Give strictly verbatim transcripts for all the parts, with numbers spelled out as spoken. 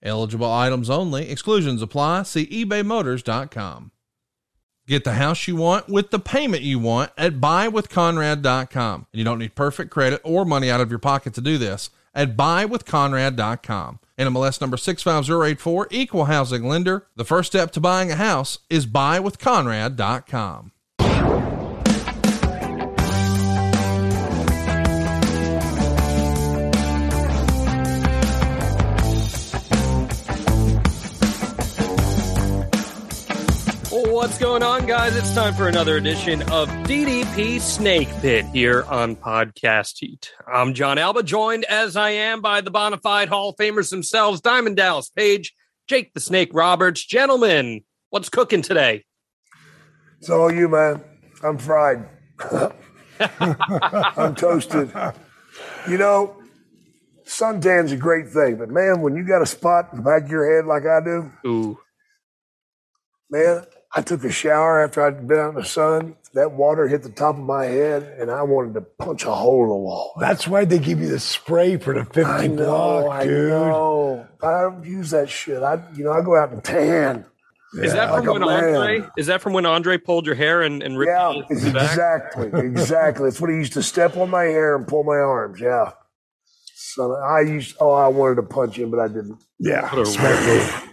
Eligible items only. Exclusions apply. See ebay motors dot com. Get the house you want with the payment you want at buy with conrad dot com. You don't need perfect credit or money out of your pocket to do this at buy with conrad dot com. N M L S number six five zero eight four, equal housing lender. The first step to buying a house is buy with conrad dot com. What's going on, guys? It's time for another edition of D D P Snake Pit here on Podcast Heat. I'm John Alba, joined as I am by the bonafide Hall of Famers themselves, Diamond Dallas Page, Jake the Snake Roberts. Gentlemen, what's cooking today? It's all you, man. I'm fried. I'm toasted. You know, suntan's a great thing, but man, when you got a spot in the back of your head like I do, ooh, man. I took a shower after I'd been out in the sun. That water hit the top of my head, and I wanted to punch a hole in the wall. That's why they give you the spray for the fifty block, dude. I know. I don't use that shit. I, you know, I go out and tan. Is that from when Andre? Is that from when Andre pulled your hair and, and ripped yeah, it the back? Exactly, exactly. It's when he used to step on my hair and pull my arms. Yeah. So I used. Oh, I wanted to punch him, but I didn't. Yeah.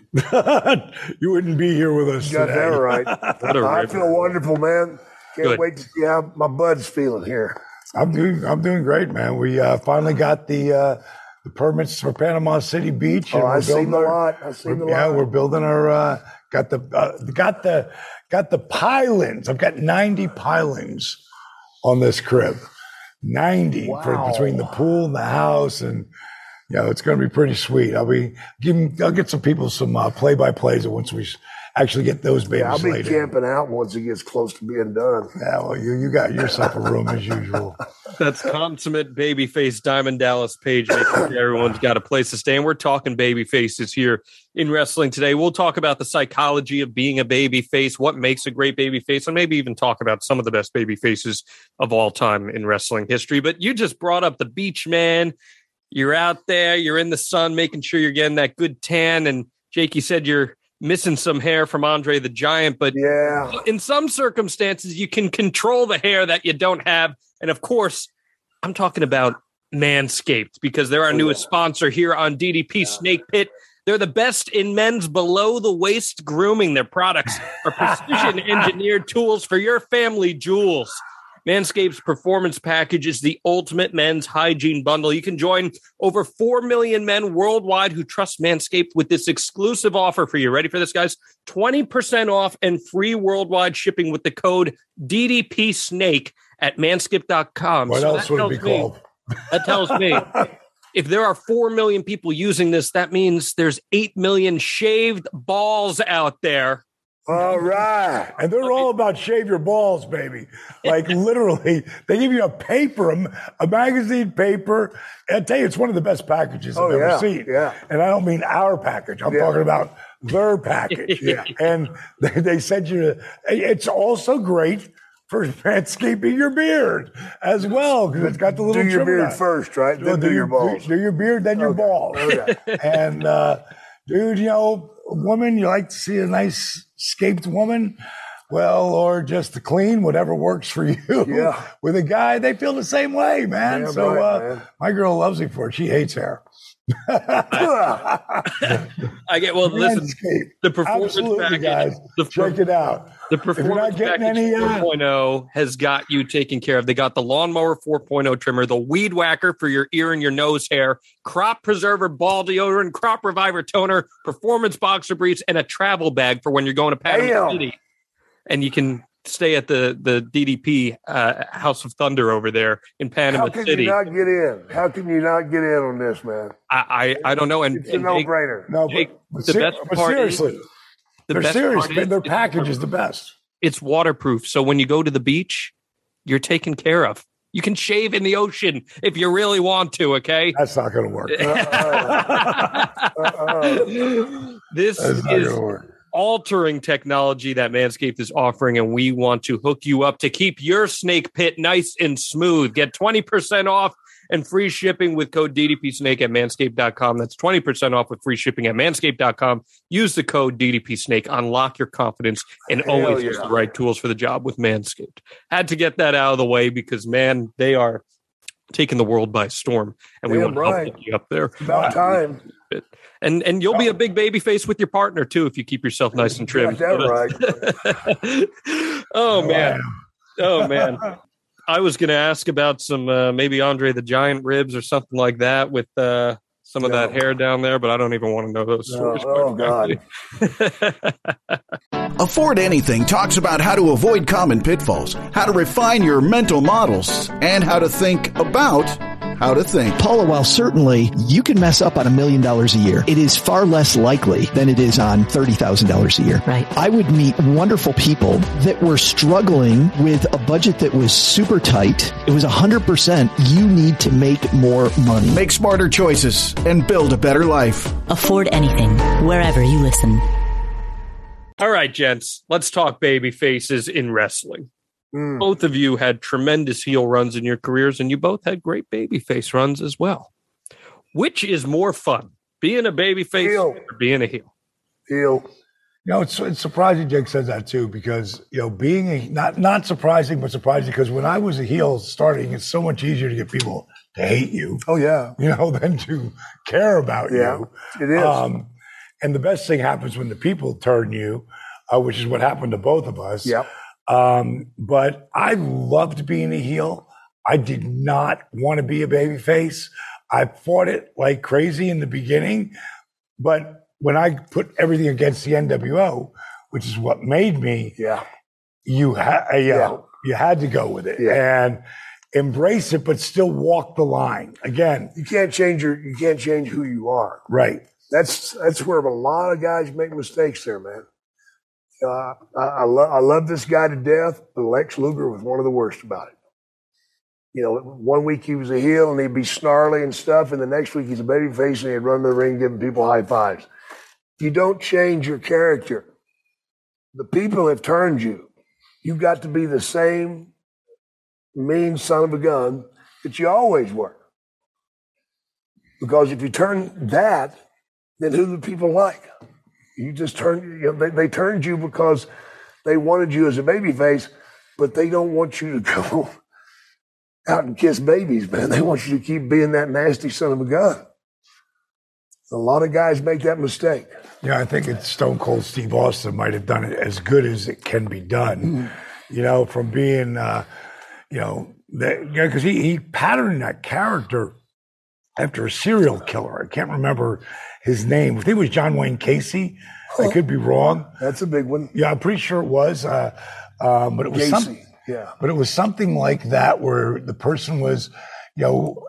You wouldn't be here with us. You got today. That right. I feel wonderful, man. Can't Good. Wait to see how my bud's feeling here. I'm doing. I'm doing great, man. We uh, finally got the uh, the permits for Panama City Beach. And oh, I've seen a lot. I've seen a lot. Yeah, we're building our. Uh, got the uh, got the got the pylons. I've got ninety pylons on this crib. Ninety wow. for between the pool and the house and. Yeah, it's going to be pretty sweet. I'll be giving. I'll get some people some uh, play-by-plays once we actually get those babies. Yeah, I'll be later. Camping out once it gets close to being done. Yeah, well, you you got yourself a room as usual. That's consummate babyface Diamond Dallas Page. Everyone's got a place to stay, and we're talking babyfaces here in wrestling today. We'll talk about the psychology of being a babyface, what makes a great babyface, and maybe even talk about some of the best babyfaces of all time in wrestling history. But you just brought up the beach, man. You're out there, you're in the sun, making sure you're getting that good tan. And Jake, you said you're missing some hair from Andre the Giant, but yeah. in some circumstances, you can control the hair that you don't have. And of course, I'm talking about Manscaped because they're our newest sponsor here on D D P yeah. Snake Pit. They're the best in men's below-the-waist grooming. Their products are precision-engineered tools for your family jewels. Manscaped's Performance Package is the ultimate men's hygiene bundle. You can join over four million men worldwide who trust Manscaped with this exclusive offer for you. Ready for this, guys? twenty percent off and free worldwide shipping with the code D D P Snake at manscaped dot com. What so else would it be me, called? That tells me if there are four million people using this, that means there's eight million shaved balls out there. All right. And they're all about shave your balls, baby. Like literally, they give you a paper, a magazine paper. I tell you, it's one of the best packages I've oh, ever yeah, seen. Yeah. And I don't mean our package. I'm yeah. talking about their package. yeah. And they, they send you, it's also great for manscaping your beard as well, because it's got the little Do your beard out. First, right? Then do, do your balls. Do, do your beard, then okay. your balls. Okay. And, uh, dude, you know, a woman, you like to see a nice, scaped woman, well, or just the clean, whatever works for you. Yeah. With a guy, they feel the same way, man. Yeah, so right, uh, man. My girl loves me for it. She hates hair. I, I get well. Listen, Manscaped. The performance Absolutely, package, guys. The, check it out. The performance package any, uh, four point oh has got you taken care of. They got the lawnmower four point oh trimmer, the weed whacker for your ear and your nose hair, crop preserver, ball deodorant, crop reviver toner, performance boxer briefs, and a travel bag for when you're going to Panama City. And you can stay at the the D D P uh, House of Thunder over there in Panama City. How can City. you not get in? How can you not get in on this, man? I I, I don't know. And it's and a no-brainer. No, but, Jake, but, the ser- best part but seriously, is, The they're best serious, man. Their package is the best. It's waterproof. So when you go to the beach, you're taken care of. You can shave in the ocean if you really want to, okay? That's not going to work. Uh-uh. Uh-uh. This is work. Altering technology that Manscaped is offering, and we want to hook you up to keep your snake pit nice and smooth. Get twenty percent off and free shipping with code D D P Snake at manscaped dot com. That's twenty percent off with free shipping at manscaped dot com. Use the code D D P Snake. Unlock your confidence and Hell always yeah. use the right tools for the job with Manscaped. Had to get that out of the way because, man, they are taking the world by storm. And Damn we want right. to help you up there. It's about time. And and you'll be a big baby face with your partner, too, if you keep yourself nice and trim. Right. oh, man. Oh, man. I was going to ask about some uh, maybe Andre the Giant ribs or something like that with uh, some of no. that hair down there, but I don't even want to know those no. stories. Oh, God. Afford Anything talks about how to avoid common pitfalls, how to refine your mental models, and how to think about how to think. Paula, while certainly you can mess up on a million dollars a year, it is far less likely than it is on thirty thousand dollars a year. Right. I would meet wonderful people that were struggling with a budget that was super tight. It was one hundred percent you need to make more money. Make smarter choices and build a better life. Afford Anything, wherever you listen. All right, gents, let's talk baby faces in wrestling. Both of you had tremendous heel runs in your careers, and you both had great babyface runs as well. Which is more fun, being a babyface heel. or being a heel? Heel. You know, it's, it's surprising Jake says that, too, because, you know, being a, not, not surprising, but surprising, because when I was a heel starting, it's so much easier to get people to hate you. Oh, yeah. You know, than to care about yeah, you. It is. Um, and the best thing happens when the people turn you, uh, which is what happened to both of us. Yep. Um, but I loved being a heel. I did not want to be a babyface. I fought it like crazy in the beginning, but when I put everything against the N W O, which is what made me, yeah, you had, you, yeah. you had to go with it yeah. and embrace it, but still walk the line. Again, you can't change your, you can't change who you are. Right. That's that's where a lot of guys make mistakes there, man. Uh, I, I, lo- I love this guy to death, but Lex Luger was one of the worst about it. You know, one week he was a heel and he'd be snarly and stuff, and the next week he's a babyface and he'd run to the ring giving people high fives. You don't change your character. The people have turned you. You've got to be the same mean son of a gun that you always were. Because if you turn that, then who do people like? You just turned, you know, they, they turned you because they wanted you as a babyface, but they don't want you to go out and kiss babies, man. They want you to keep being that nasty son of a gun. A lot of guys make that mistake. Yeah, I think it's Stone Cold Steve Austin might have done it as good as it can be done. Mm-hmm. You know, from being, uh, you know, because he, he patterned that character after a serial killer. I can't remember his name. I think it was John Wayne Casey. I could be wrong. That's a big one. Yeah, I'm pretty sure it was. Uh, um, but it was something. Yeah. But it was something like that, where the person was, you know,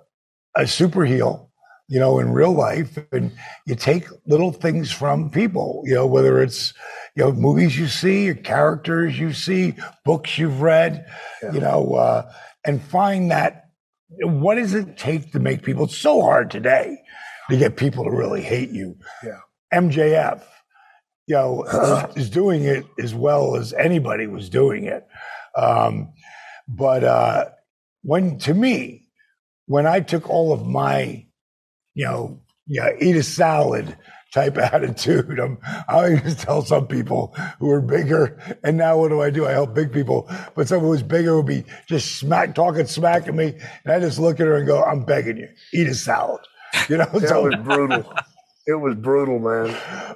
a super heel, you know, in real life, and you take little things from people, you know, whether it's, you know, movies you see, or characters you see, books you've read, yeah. you know, uh, and find that. What does it take to make people? It's so hard today to get people to really hate you. Yeah. M J F, you know, uh, is doing it as well as anybody was doing it. Um, but uh, when, to me, when I took all of my, you know, yeah, eat a salad type attitude, I'm, I always tell some people who are bigger, and now what do I do? I help big people. But someone who's bigger would be just smack, talking smack at me, and I just look at her and go, "I'm begging you, eat a salad." You know, that so, was brutal. It was brutal, man.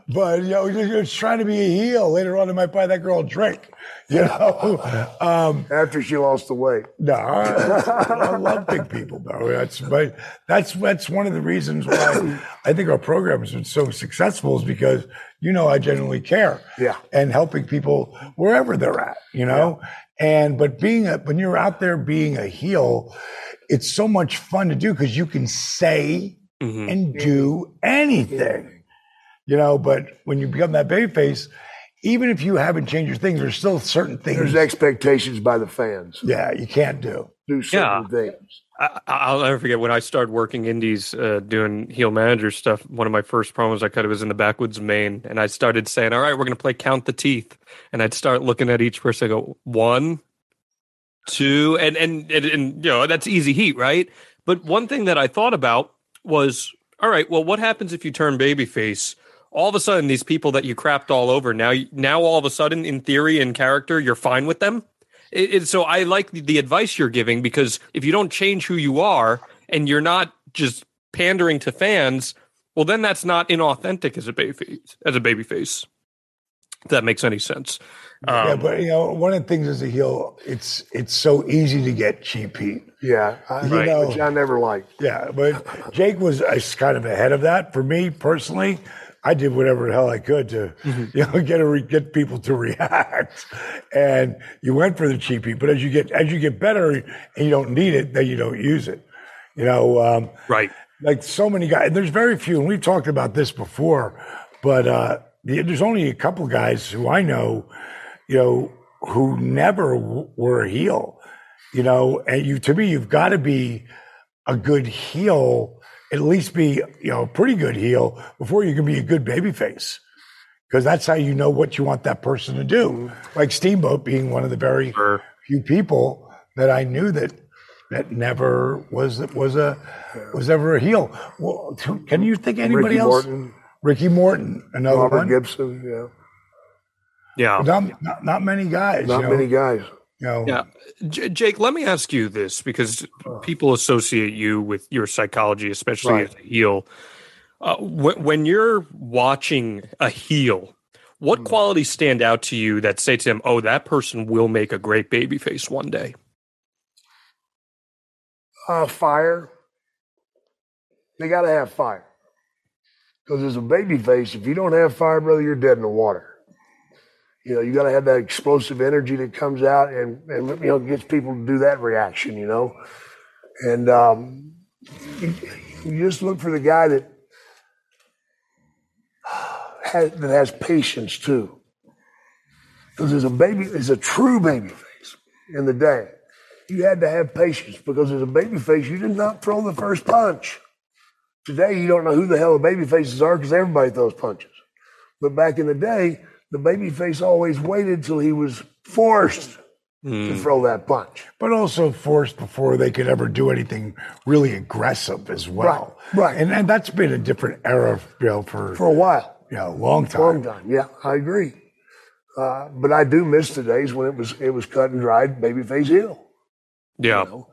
But you know, you're trying to be a heel. Later on, I might buy that girl a drink. You know, um, after she lost the weight. No, I, I love big people, though. That's but that's that's one of the reasons why I think our program has been so successful, is because, you know, I genuinely care. Yeah. And helping people wherever they're at, you know. Yeah. And but being a when you're out there being a heel, it's so much fun to do because you can say. Mm-hmm. And do anything, you know, but when you become that babyface, even if you haven't changed your things, there's still certain things. There's expectations by the fans. Yeah, you can't do. Do certain yeah. things. I, I'll never forget when I started working indies, uh, doing heel manager stuff, one of my first promos I cut, it was in the backwoods of Maine. And I started saying, all right, we're going to play Count the Teeth. And I'd start looking at each person. I go, one, two, and, and, and, and, you know, that's easy heat, right? But one thing that I thought about was, all right, well, what happens if you turn babyface? All of a sudden, these people that you crapped all over, now, now all of a sudden, in theory and character, you're fine with them. It, it, so I like the, the advice you're giving, because if you don't change who you are and you're not just pandering to fans, well, then that's not inauthentic as a babyface. As a babyface, if that makes any sense. Um, yeah, but you know, one of the things as a heel, it's it's so easy to get cheap heat. Yeah, I, you right. know, which I never liked. Yeah, but Jake was uh, kind of ahead of that for me personally. I did whatever the hell I could to, mm-hmm. you know, get a re- get people to react, and you went for the cheapie. But as you get as you get better and you don't need it, then you don't use it. You know, um, right? Like so many guys, there's very few, and we've talked about this before. But uh, there's only a couple guys who I know, you know, who never w- were a heel. You know, and you to me, you've got to be a good heel. At least be, you know, a pretty good heel before you can be a good babyface, because that's how you know what you want that person to do. Like Steamboat being one of the very sure. few people that I knew that that never was was a was ever a heel. Well, can you think of anybody Ricky else? Morton. Ricky Morton, another Robert one. Robert Gibson, yeah, yeah. Not, not, not many guys. Not you know? many guys. No. Yeah, J- Jake, let me ask you this, because people associate you with your psychology, especially right. as a heel. Uh, wh- when you're watching a heel, what mm. qualities stand out to you that say to him, oh, that person will make a great babyface one day? Uh, fire. They got to have fire. Because as a babyface, if you don't have fire, brother, you're dead in the water. You know, you got to have that explosive energy that comes out and, and, you know, gets people to do that reaction, you know. And um, you, you just look for the guy that has, that has patience, too. Because as a baby, as a true babyface in the day, you had to have patience, because as a babyface, you did not throw the first punch. Today, you don't know who the hell the babyfaces are because everybody throws punches. But back in the day, the babyface always waited till he was forced mm. to throw that punch. But also forced before they could ever do anything really aggressive as well. Right, right. And, and that's been a different era, you know, for... For a while. Yeah, a long time. Long time, yeah, I agree. Uh, but I do miss the days when it was it was cut and dried, babyface heel. Yeah. You know?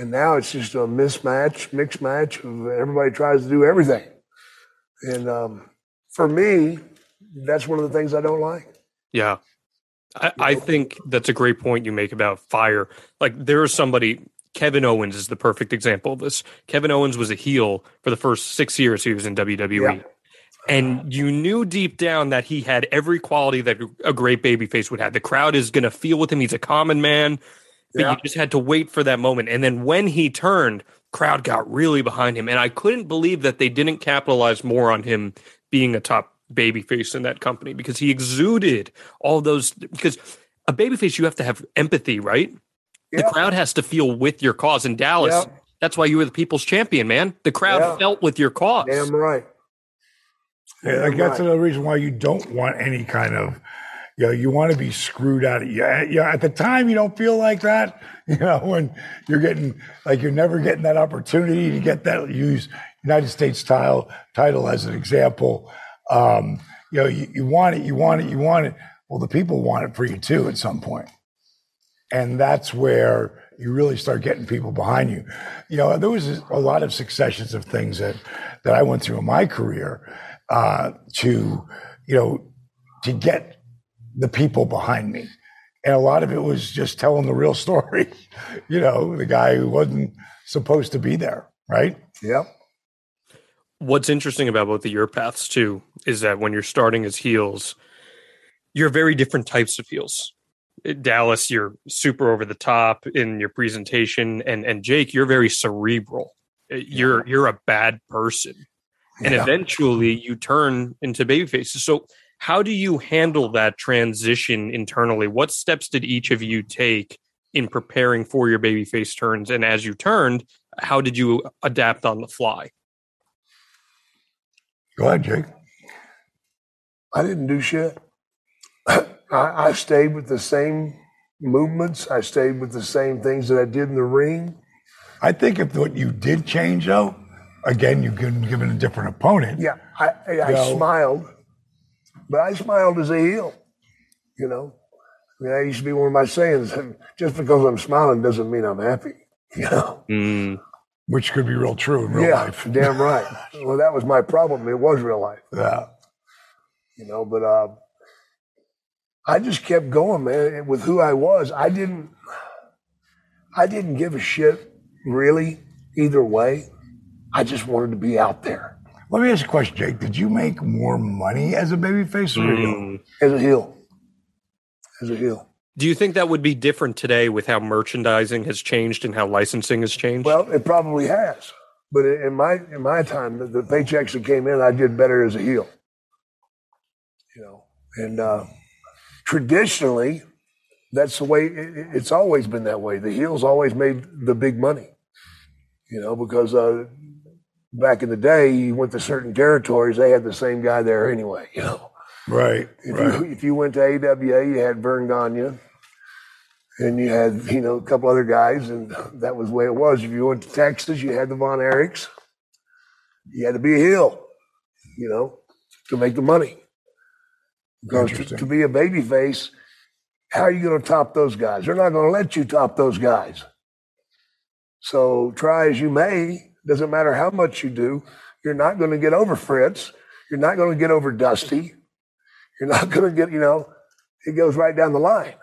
And now it's just a mismatch, mixed match of everybody tries to do everything. And um, for me... That's one of the things I don't like. Yeah. I, I think that's a great point you make about fire. Like, there is somebody, Kevin Owens is the perfect example of this. Kevin Owens was a heel for the first six years he was in W W E. Yeah. And you knew deep down that he had every quality that a great babyface would have. The crowd is going to feel with him. He's a common man. But yeah. you just had to wait for that moment. And then when he turned, crowd got really behind him. And I couldn't believe that they didn't capitalize more on him being a top babyface in that company, because he exuded all those, because a babyface, you have to have empathy, right? Yep. The crowd has to feel with your cause. In Dallas, yep. that's why you were the people's champion, man. The crowd yep. felt with your cause. Damn right. Damn yeah, like right. That's another reason why you don't want any kind of, you know, you want to be screwed out of you. At the time, you don't feel like that, you know, when you're getting, like, you're never getting that opportunity to get that, use United States style title as an example. Um, you know, you, you want it, you want it, you want it. Well, the people want it for you too at some point. And that's where you really start getting people behind you. You know, there was a lot of successions of things that, that I went through in my career, uh, to, you know, to get the people behind me. And a lot of it was just telling the real story, you know, the guy who wasn't supposed to be there. Right. Yep. What's interesting about both of your paths, too, is that when you're starting as heels, you're very different types of heels. In Dallas, you're super over the top in your presentation. And, and Jake, you're very cerebral. You're you're a bad person. And yeah. eventually you turn into babyfaces. So How do you handle that transition internally? What steps did each of you take in preparing for your babyface turns? And as you turned, how did you adapt on the fly? Go ahead, Jake. I didn't do shit. I, I stayed with the same movements. I stayed with the same things that I did in the ring. I think if what you did change, though, again, you couldn't give it a different opponent. Yeah, I, I, I smiled, but I smiled as a heel, you know. I mean, that used to be one of my sayings. Just because I'm smiling doesn't mean I'm happy, you know. Mm. Which could be real true in real yeah, life. Yeah, damn right. Well, that was my problem. It was real life. Yeah. You know, but uh, I just kept going, man, with who I was. I didn't, I didn't give a shit, really, either way. I just wanted to be out there. Let me ask you a question, Jake. Did you make more money as a babyface or a heel? As a heel. As a heel. Do you think that would be different today with how merchandising has changed and how licensing has changed? Well, it probably has. But in my in my time, the, the paychecks that came in, I did better as a heel. You know, and uh, traditionally, that's the way it, it's always been that way. The heels always made the big money. You know, because uh, back in the day, you went to certain territories, they had the same guy there anyway. You know. Right. If, right. You, if you went to A W A, you had Vern Gagne, and you had, you know, a couple other guys, and that was the way it was. If you went to Texas, you had the Von Erichs. You had to be a heel, you know, to make the money. Because to, to be a babyface, how are you going to top those guys? They're not going to let you top those guys. So try as you may, doesn't matter how much you do, you're not going to get over Fritz. You're not going to get over Dusty. You're not going to get, you know, it goes right down the line.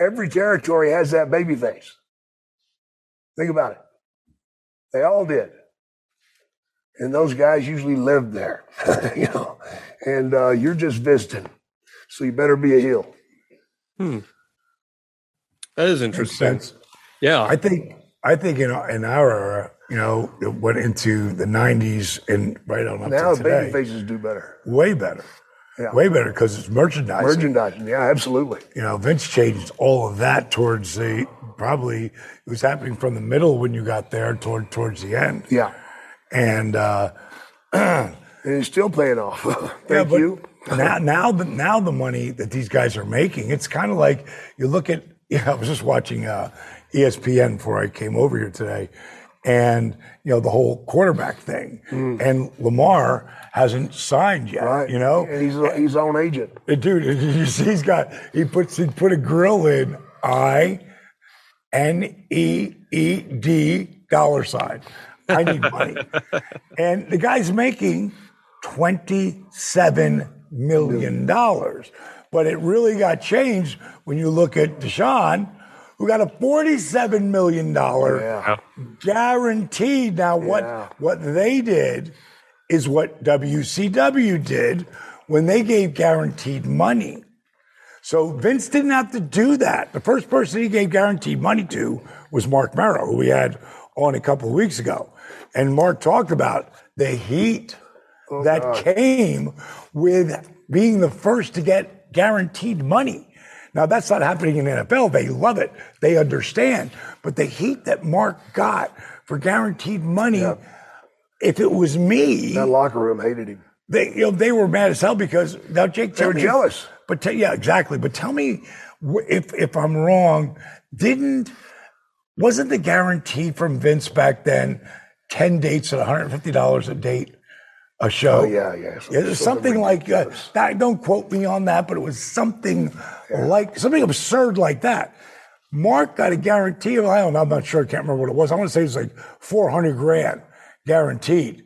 Every territory has that baby face. Think about it. They all did. And those guys usually lived there, you know, and uh, you're just visiting. So you better be a heel. Hmm. That is interesting. Makes sense. Yeah. I think, I think in our, in our era, you know, it went into the nineties and right on up now to today. Now baby faces do better. Way better. Yeah. Way better because it's merchandising. Merchandising, yeah, absolutely. You know, Vince changed all of that towards the probably it was happening from the middle when you got there toward towards the end. Yeah, and uh, and it's still paying off. Thank yeah, you. now, now the now the money that these guys are making, it's kind of like you look at. Yeah, I was just watching uh, E S P N before I came over here today. And, you know, the whole quarterback thing. Mm. And Lamar hasn't signed yet, right. You know? And he's his own agent. Dude, he's got, he puts, he put a grill in I N E E D dollar sign. I need money. And the guy's making twenty-seven million dollars. But it really got changed when you look at Deshaun. We got a forty-seven million dollars yeah. guaranteed. Now, what, yeah. what they did is what W C W did when they gave guaranteed money. So Vince didn't have to do that. The first person he gave guaranteed money to was Mark Merrow, who we had on a couple of weeks ago. And Mark talked about the heat oh, that God. came with being the first to get guaranteed money. Now, that's not happening in the N F L. They love it. They understand. But the heat that Mark got for guaranteed money, yeah. if it was me... That locker room hated him. They, you know, they were mad as hell because... Now, Jake, they were me, jealous. But te- yeah, exactly. But tell me if if I'm wrong. Didn't... Wasn't the guarantee from Vince back then ten dates at one hundred fifty dollars a date? A show, oh, yeah, yeah, so, yeah so something like uh, that. Don't quote me on that, but it was something yeah. like something absurd like that. Mark got a guarantee of I don't know, I'm not sure, I can't remember what it was. I want to say it was like four hundred grand guaranteed.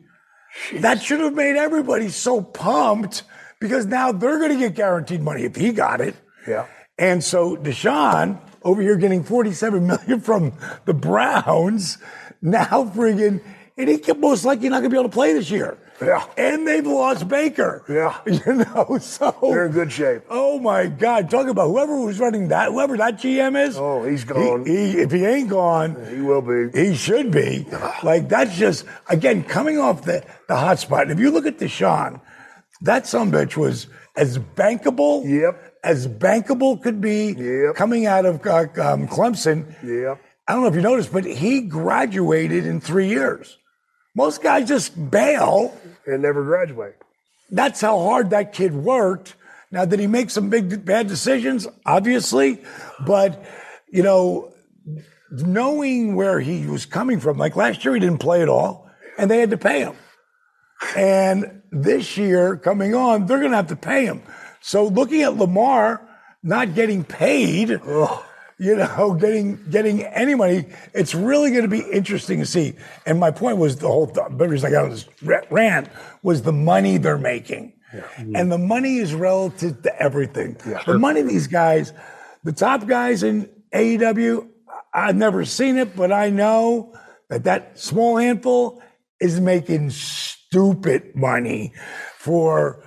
Jeez. That should have made everybody so pumped because now they're going to get guaranteed money if he got it. Yeah, and so Deshaun over here getting forty-seven million from the Browns now, friggin', and he can most likely not going to be able to play this year. Yeah. And they've lost Baker. Yeah. You know, so. They're in good shape. Oh, my God. Talk about whoever was running that, whoever that G M is. Oh, he's gone. He, he, if he ain't gone. He will be. He should be. Like, that's just, again, coming off the, the hot spot. And if you look at Deshaun, that sumbitch was as bankable yep. as bankable could be yep. coming out of uh, um, Clemson. Yep. I don't know if you noticed, but he graduated in three years. Most guys just bail and never graduate. That's how hard that kid worked. Now, did he make some big, bad decisions? Obviously. But, you know, knowing where he was coming from, like last year he didn't play at all, and they had to pay him. And this year, coming on, they're going to have to pay him. So looking at Lamar not getting paid, ugh, you know, getting getting any money, it's really going to be interesting to see. And my point was the whole th- the reason I got on this rant was the money they're making. Yeah. And the money is relative to everything. Yeah. The money these guys, the top guys in A E W, I've never seen it, but I know that that small handful is making stupid money for,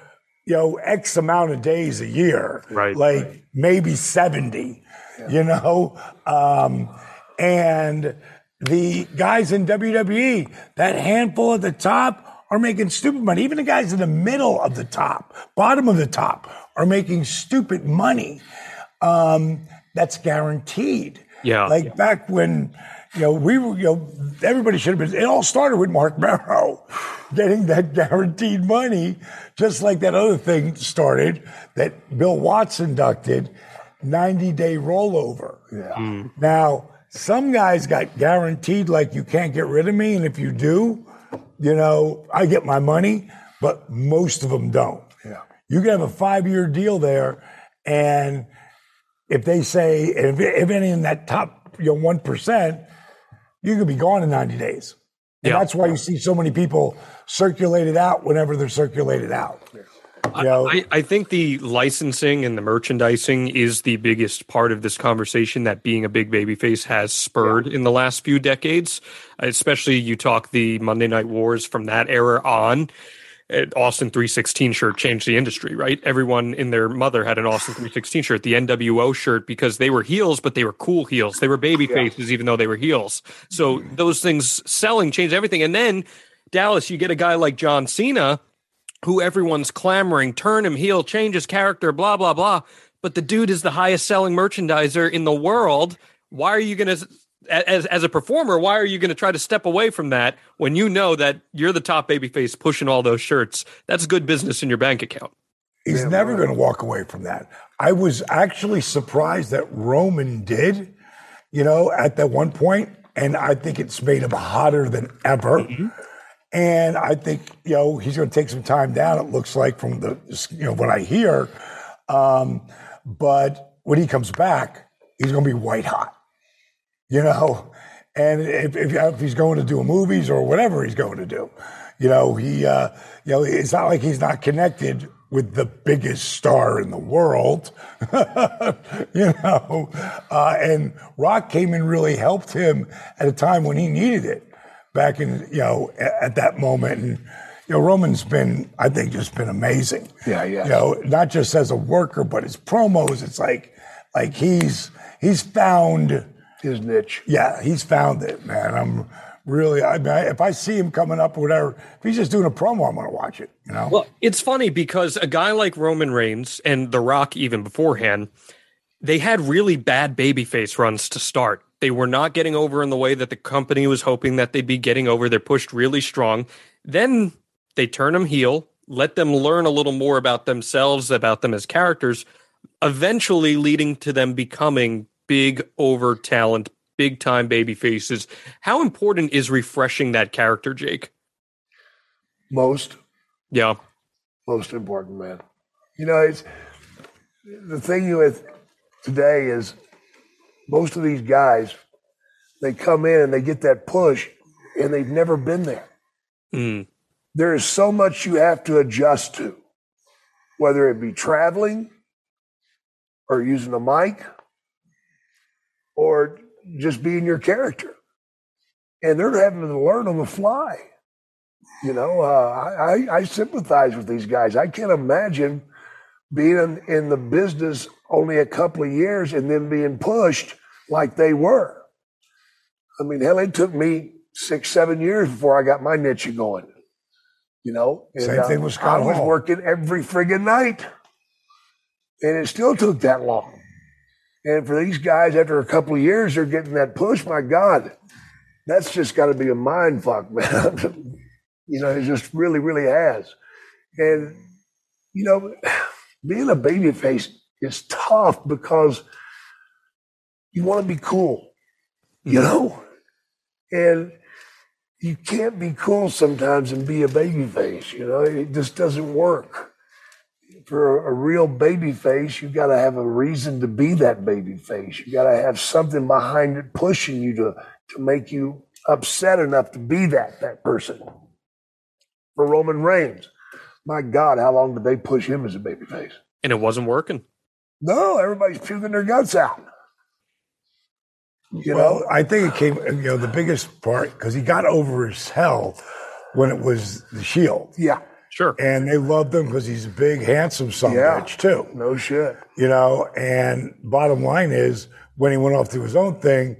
you know, X amount of days a year. Right. Like right. maybe seventy, yeah. you know? Um, and the guys in W W E, that handful at the top, are making stupid money. Even the guys in the middle of the top, bottom of the top, are making stupid money. Um, that's guaranteed. Yeah. Like yeah. back when, you know, we were, you know, everybody should have been, it all started with Mark Merrow getting that guaranteed money, just like that other thing started that Bill Watson ducted, ninety-day rollover. Yeah. Mm. Now, some guys got guaranteed, like, you can't get rid of me, and if you do, you know, I get my money, but most of them don't. Yeah. You can have a five-year deal there, and if they say, if, if any in that top, you know, one percent, you could be gone in ninety days. And yeah. that's why you see so many people circulated out whenever they're circulated out. Yeah. You know? I, I think the licensing and the merchandising is the biggest part of this conversation that being a big babyface has spurred yeah. in the last few decades, especially you talk the Monday Night Wars from that era on. Austin three sixteen shirt changed the industry, right? Everyone and their mother had an Austin three sixteen shirt, the N W O shirt, because they were heels, but they were cool heels. They were baby yeah. faces, even though they were heels. So those things selling changed everything. And then, Dallas, you get a guy like John Cena, who everyone's clamoring, turn him heel, change his character, blah, blah, blah. But the dude is the highest selling merchandiser in the world. Why are you going to, as as a performer, why are you going to try to step away from that when you know that you're the top babyface pushing all those shirts? That's good business in your bank account. He's yeah, never going to walk away from that. I was actually surprised that Roman did, you know, at that one point, and I think it's made him hotter than ever. Mm-hmm. And I think, you know, he's going to take some time down, it looks like, from the, you know, what I hear. Um, but when he comes back, he's going to be white hot, you know. And if, if, if he's going to do movies or whatever he's going to do, you know, he, uh, you know, it's not like he's not connected with the biggest star in the world, you know. Uh, and Rock came and really helped him at a time when he needed it. Back in, you know, at that moment, and, you know, Roman's been, I think, just been amazing. Yeah, yeah. You know, not just as a worker, but his promos. It's like, like he's he's found his niche. Yeah, he's found it, man. I'm really, I mean, if I see him coming up or whatever, if he's just doing a promo, I'm going to watch it. You know. Well, it's funny because a guy like Roman Reigns and The Rock, even beforehand, they had really bad babyface runs to start. They were not getting over in the way that the company was hoping that they'd be getting over. They're pushed really strong. Then they turn them heel, let them learn a little more about themselves, about them as characters, eventually leading to them becoming big over talent, big time baby faces. How important is refreshing that character, Jake? Most. Yeah. Most important, man. You know, it's the thing with today is, most of these guys, they come in and they get that push, and they've never been there. Mm. There is so much you have to adjust to, whether it be traveling or using a mic or just being your character. And they're having to learn on the fly. You know, uh, I, I sympathize with these guys. I can't imagine being in, in the business only a couple of years and then being pushed like they were. I mean, hell, it took me six, seven years before I got my niche going. You know? And, Same thing uh, with Scott I was Hall. Working every friggin' night. And it still took that long. And for these guys, after a couple of years, they're getting that push. My God, that's just got to be a mind fuck, man. You know, it just really, really has. And, you know, being a babyface is tough because you want to be cool, you know? And you can't be cool sometimes and be a babyface, you know? It just doesn't work. For a real baby face, you got to have a reason to be that baby face. You got to have something behind it pushing you to, to make you upset enough to be that, that person. For Roman Reigns, my God, how long did they push him as a baby face? And it wasn't working. No, everybody's puking their guts out. You well, know, I think it came, you know, the biggest part, because he got over his hell when it was the Shield. Yeah. Sure. And they loved him because he's a big, handsome son of a bitch, too. No shit. You know, and bottom line is, when he went off to his own thing,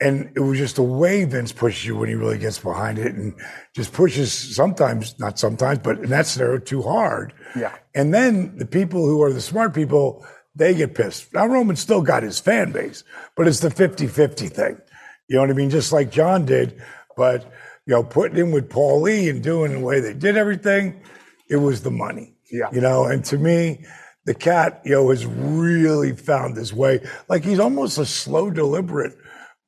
and it was just the way Vince pushes you when he really gets behind it and just pushes sometimes, not sometimes, but in that scenario, too hard. Yeah. And then the people who are the smart people, they get pissed. Now, Roman still got his fan base, but it's the fifty-fifty thing. You know what I mean? Just like John did, but... You know, putting in with Paul Lee and doing the way they did everything, it was the money. Yeah. You know, and to me, the cat, you know, has really found his way. Like, he's almost a slow, deliberate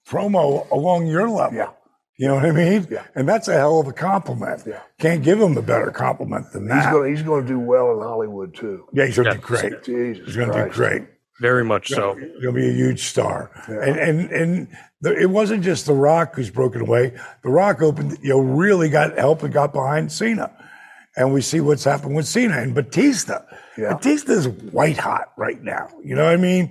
promo along your level. Yeah. You know what I mean? Yeah. And that's a hell of a compliment. Yeah. Can't give him a better compliment than that. He's going he's going to do well in Hollywood, too. Yeah, he's going to yeah. do great. Jesus he's going Christ. to do great. Very much so. He'll be a huge star. Yeah. And and and the, it wasn't just The Rock who's broken away. The Rock opened, you know, really got help and got behind Cena. And we see what's happened with Cena and Batista. Yeah. Batista's white hot right now. You know what I mean?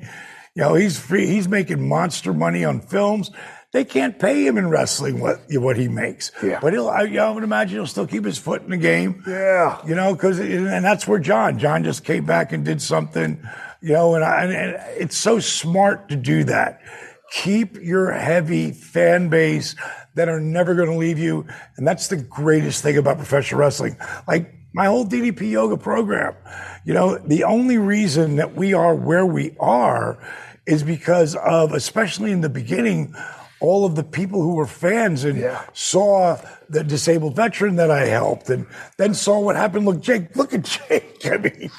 You know, he's free, he's making monster money on films. They can't pay him in wrestling what what he makes. Yeah. But he'll, I, you know, I would imagine he'll still keep his foot in the game. Yeah. You know, because, and that's where John, John just came back and did something. You know, and, I, and it's so smart to do that. Keep your heavy fan base that are never going to leave you. And that's the greatest thing about professional wrestling. Like my whole D D P yoga program, you know, the only reason that we are where we are is because of, especially in the beginning, all of the people who were fans and yeah. saw the disabled veteran that I helped and then saw what happened. Look, Jake, look at Jake. I mean,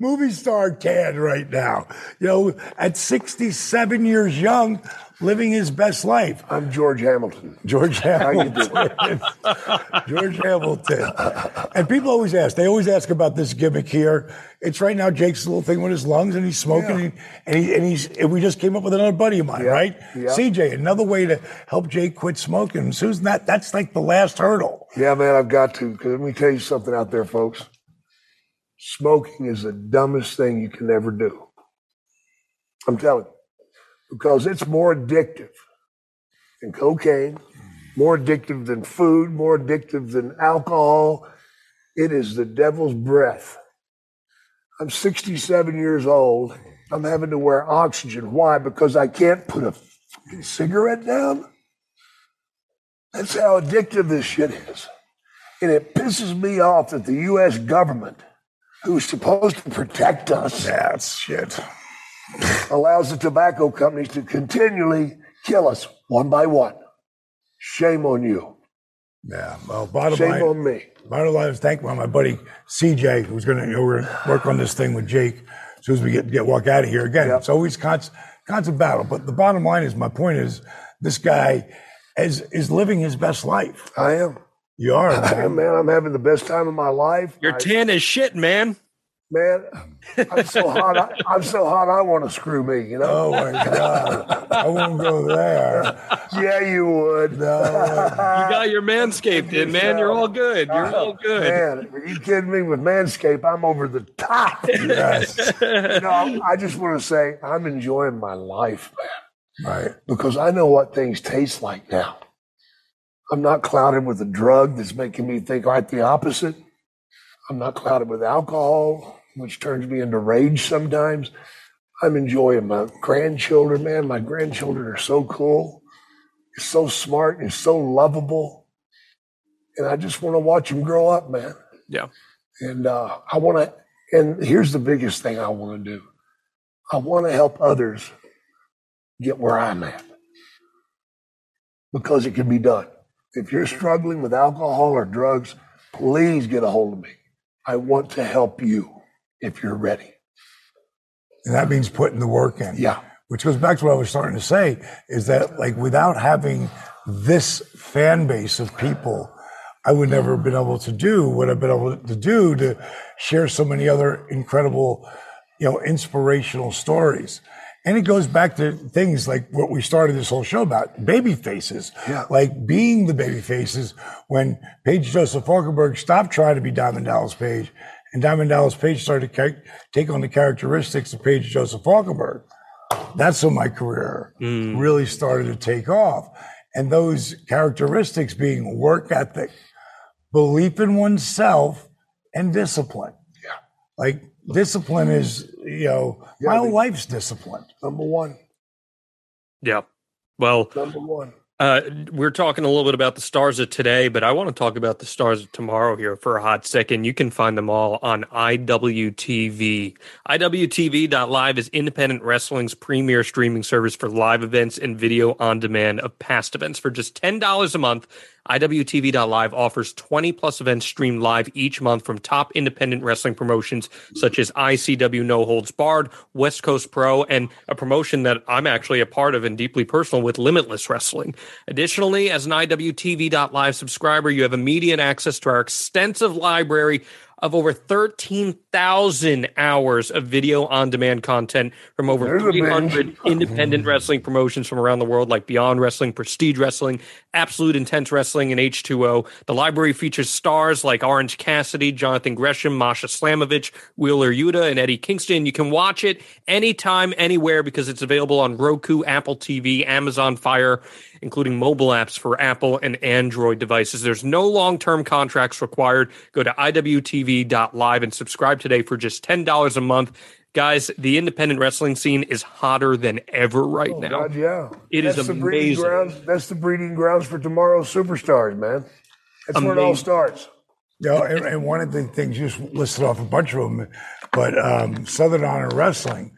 movie star Cad right now. You know, at sixty-seven years young, living his best life. I'm George Hamilton. George Hamilton. George Hamilton. And people always ask, they always ask about this gimmick here. It's right now Jake's little thing with his lungs and he's smoking yeah. and, he, and he's, and we just came up with another buddy of mine, yeah. right? Yeah. C J, another way to help Jake quit smoking. And Susan, that, that's like the last hurdle. Yeah, man, I've got to. Because let me tell you something out there, folks. Smoking is the dumbest thing you can ever do. I'm telling you. Because it's more addictive than cocaine, more addictive than food, more addictive than alcohol. It is the devil's breath. I'm sixty-seven years old. I'm having to wear oxygen. Why? Because I can't put a fucking cigarette down. That's how addictive this shit is. And it pisses me off that the U S government, who's supposed to protect us, that's shit. allows the tobacco companies to continually kill us one by one. Shame on you. Yeah, well, bottom Shame line. Shame on me. Bottom line is thank well, my buddy C J, who's going to you know, we're gonna work on this thing with Jake as soon as we get, get walk out of here. Again, yep. It's always constant, constant battle. But the bottom line is, my point is, this guy is, is living his best life. I am. You are, man. I am, man. I'm having the best time of my life. You're I, tan as shit, man. Man, I'm so hot. I, I'm so hot. I want to screw me. You know. Oh my God! I won't go there. Yeah, you would. No. You got your Manscaped in, man. You're all good. You're all good. Man, are you kidding me? With Manscaped, I'm over the top. Yes. No, I just want to say I'm enjoying my life, man. Right. Because I know what things taste like now. I'm not clouded with a drug that's making me think right the opposite. I'm not clouded with alcohol, which turns me into rage sometimes. I'm enjoying my grandchildren, man. My grandchildren are so cool. It's so smart. It's so lovable. And I just want to watch them grow up, man. Yeah. And uh, I want to, and here's the biggest thing I want to do. I want to help others get where I'm at, because it can be done. If you're struggling with alcohol or drugs, please get a hold of me. I want to help you if you're ready. And that means putting the work in. Yeah. Which goes back to what I was starting to say, is that, like, without having this fan base of people, I would never have been able to do what I've been able to do, to share so many other incredible, you know, inspirational stories. And it goes back to things like what we started this whole show about, baby faces. Yeah. Like being the baby faces. When Paige Joseph Falkenberg stopped trying to be Diamond Dallas Page, and Diamond Dallas Page started to take on the characteristics of Paige Joseph Falkenberg, that's when my career mm. really started to take off. And those characteristics being work ethic, belief in oneself, and discipline. Yeah. Like, discipline is, you know, yeah, my whole life's discipline. Number one. Yeah. Well, number one. Uh, we're talking a little bit about the stars of today, but I want to talk about the stars of tomorrow here for a hot second. You can find them all on I W T V. I W T V dot live is independent wrestling's premier streaming service for live events and video on demand of past events. For just ten dollars a month, I W T V dot live offers twenty plus events streamed live each month from top independent wrestling promotions such as I C W No Holds Barred, West Coast Pro, and a promotion that I'm actually a part of and deeply personal with, Limitless Wrestling. Additionally, as an I W T V dot live subscriber, you have immediate access to our extensive library of over thirteen thousand hours of video on-demand content from over There's three hundred independent wrestling promotions from around the world, like Beyond Wrestling, Prestige Wrestling, Absolute Intense Wrestling, and H two O. The library features stars like Orange Cassidy, Jonathan Gresham, Masha Slamovich, Wheeler Yuta, and Eddie Kingston. You can watch it anytime, anywhere, because it's available on Roku, Apple T V, Amazon Fire, including mobile apps for Apple and Android devices. There's no long-term contracts required. Go to I W T V dot live and subscribe today for just ten dollars a month. Guys, the independent wrestling scene is hotter than ever right oh, now. God, yeah. It that's is the amazing. Grounds, that's the breeding grounds for tomorrow's superstars, man. That's amazing. Where it all starts. You know, and, and one of the things, you just listed off a bunch of them, but um, Southern Honor Wrestling,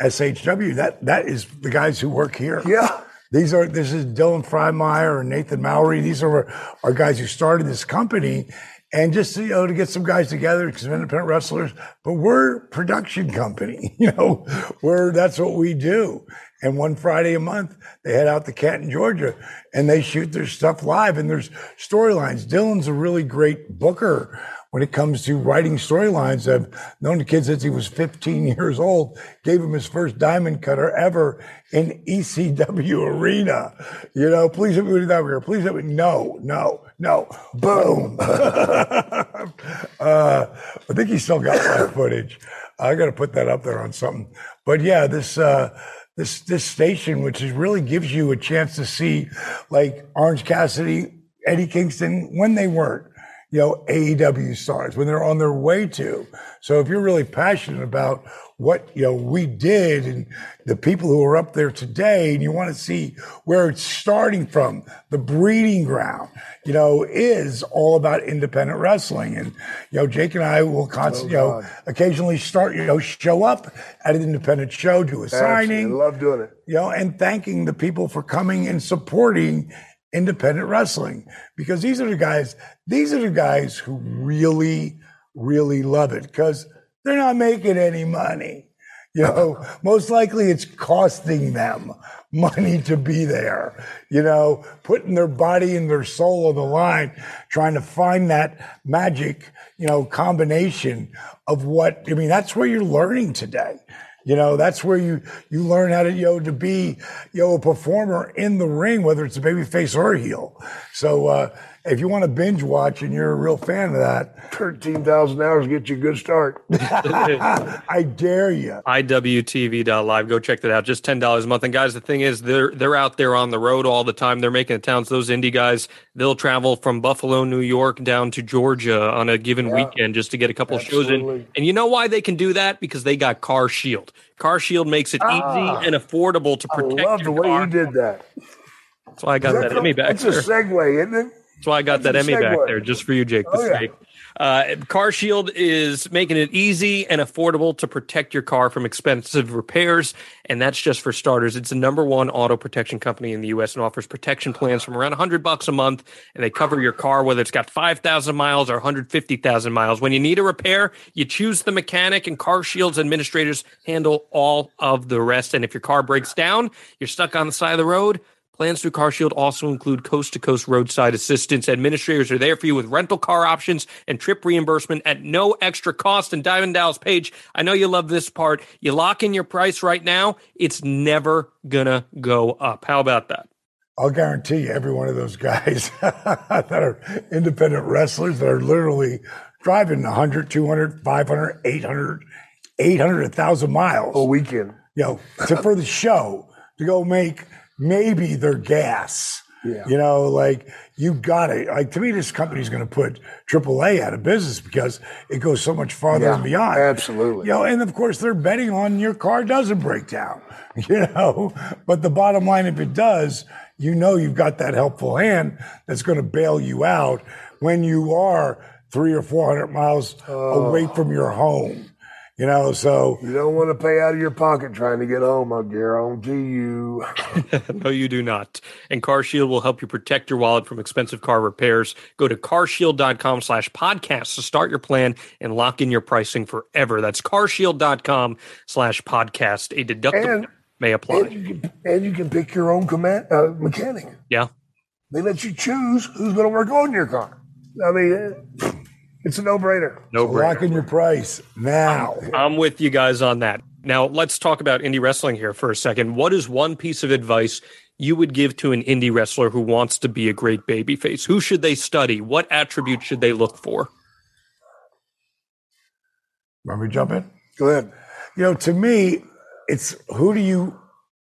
S H W, that that is the guys who work here. Yeah. These are, this is Dylan Frymeier and Nathan Mowry. These are our guys who started this company, and just, you know, to get some guys together, some independent wrestlers, but we're a production company, you know, we're, that's what we do. And one Friday a month, they head out to Canton, Georgia, and they shoot their stuff live, and there's storylines. Dylan's a really great booker when it comes to writing storylines. I've known the kid since he was fifteen years old, gave him his first diamond cutter ever in E C W arena. You know, please help me with that. Here. Please help me. No, no, no. Boom. uh, I think he still got that footage. I got to put that up there on something. But yeah, this, uh, this, this station, which is really gives you a chance to see, like, Orange Cassidy, Eddie Kingston, when they weren't, you know, A E W stars, when they're on their way to. So if you're really passionate about what, you know, we did and the people who are up there today, and you want to see where it's starting from, the breeding ground, you know, is all about independent wrestling. And, you know, Jake and I will constantly, oh, you know, occasionally start, you know, show up at an independent show, do a signing. I love doing it. You know, and thanking the people for coming and supporting independent wrestling, because these are the guys, these are the guys who really, really love it, because they're not making any money. You know, most likely it's costing them money to be there, you know, putting their body and their soul on the line, trying to find that magic, you know, combination of what, I mean, that's where you're learning today. You know, that's where you, you learn how to, you know, to be, you know, a performer in the ring, whether it's a baby face or a heel. So uh, if you want to binge watch and you're a real fan of that, thirteen thousand hours get you a good start. I dare you. I W T V dot live. Go check that out. Just ten dollars a month. And guys, the thing is, they're, they're out there on the road all the time. They're making the towns. Those indie guys, they'll travel from Buffalo, New York, down to Georgia on a given yeah. weekend just to get a couple Absolutely. Of shows in. And you know why they can do that? Because they got CarShield. CarShield makes it ah, easy and affordable to protect your car. I love the way you did that. That's why I got that, that Emmy back there. It's a segue, isn't it? That's why I got that Emmy back there, just for you, Jake the Snake. Uh, CarShield is making it easy and affordable to protect your car from expensive repairs, and that's just for starters. It's the number one auto protection company in the U S and offers protection plans from around one hundred bucks a month, and they cover your car whether it's got five thousand miles or one hundred fifty thousand miles. When you need a repair, you choose the mechanic, and CarShield's administrators handle all of the rest. And if your car breaks down, you're stuck on the side of the road, plans through CarShield also include coast-to-coast roadside assistance. Administrators are there for you with rental car options and trip reimbursement at no extra cost. And Diamond Dallas Page, I know you love this part. You lock in your price right now, it's never going to go up. How about that? I'll guarantee you every one of those guys that are independent wrestlers that are literally driving one hundred, two hundred, five hundred, eight hundred, eight hundred, one thousand miles. A weekend. You know, to, for the show, to go make... maybe their gas, yeah. You know, like you got it. Like to me, this company's going to put triple A out of business because it goes so much farther yeah, and beyond. Absolutely. You know, and of course they're betting on your car doesn't break down, you know, but the bottom line, if it does, you know, you've got that helpful hand that's going to bail you out when you are three or four hundred miles oh. away from your home. You know, so you don't want to pay out of your pocket trying to get home. I guarantee you. No, you do not. And CarShield will help you protect your wallet from expensive car repairs. Go to carshield.com slash podcast to start your plan and lock in your pricing forever. That's carshield.com slash podcast. A deductible and, may apply. And you, can, and you can pick your own command, uh, mechanic. Yeah. They let you choose who's going to work on your car. I mean, uh, it's a no-brainer. No-brainer. So lock in your price now. I'm, I'm with you guys on that. Now, let's talk about indie wrestling here for a second. What is one piece of advice you would give to an indie wrestler who wants to be a great babyface? Who should they study? What attributes should they look for? Let me jump in. Go ahead. You know, to me, it's who do you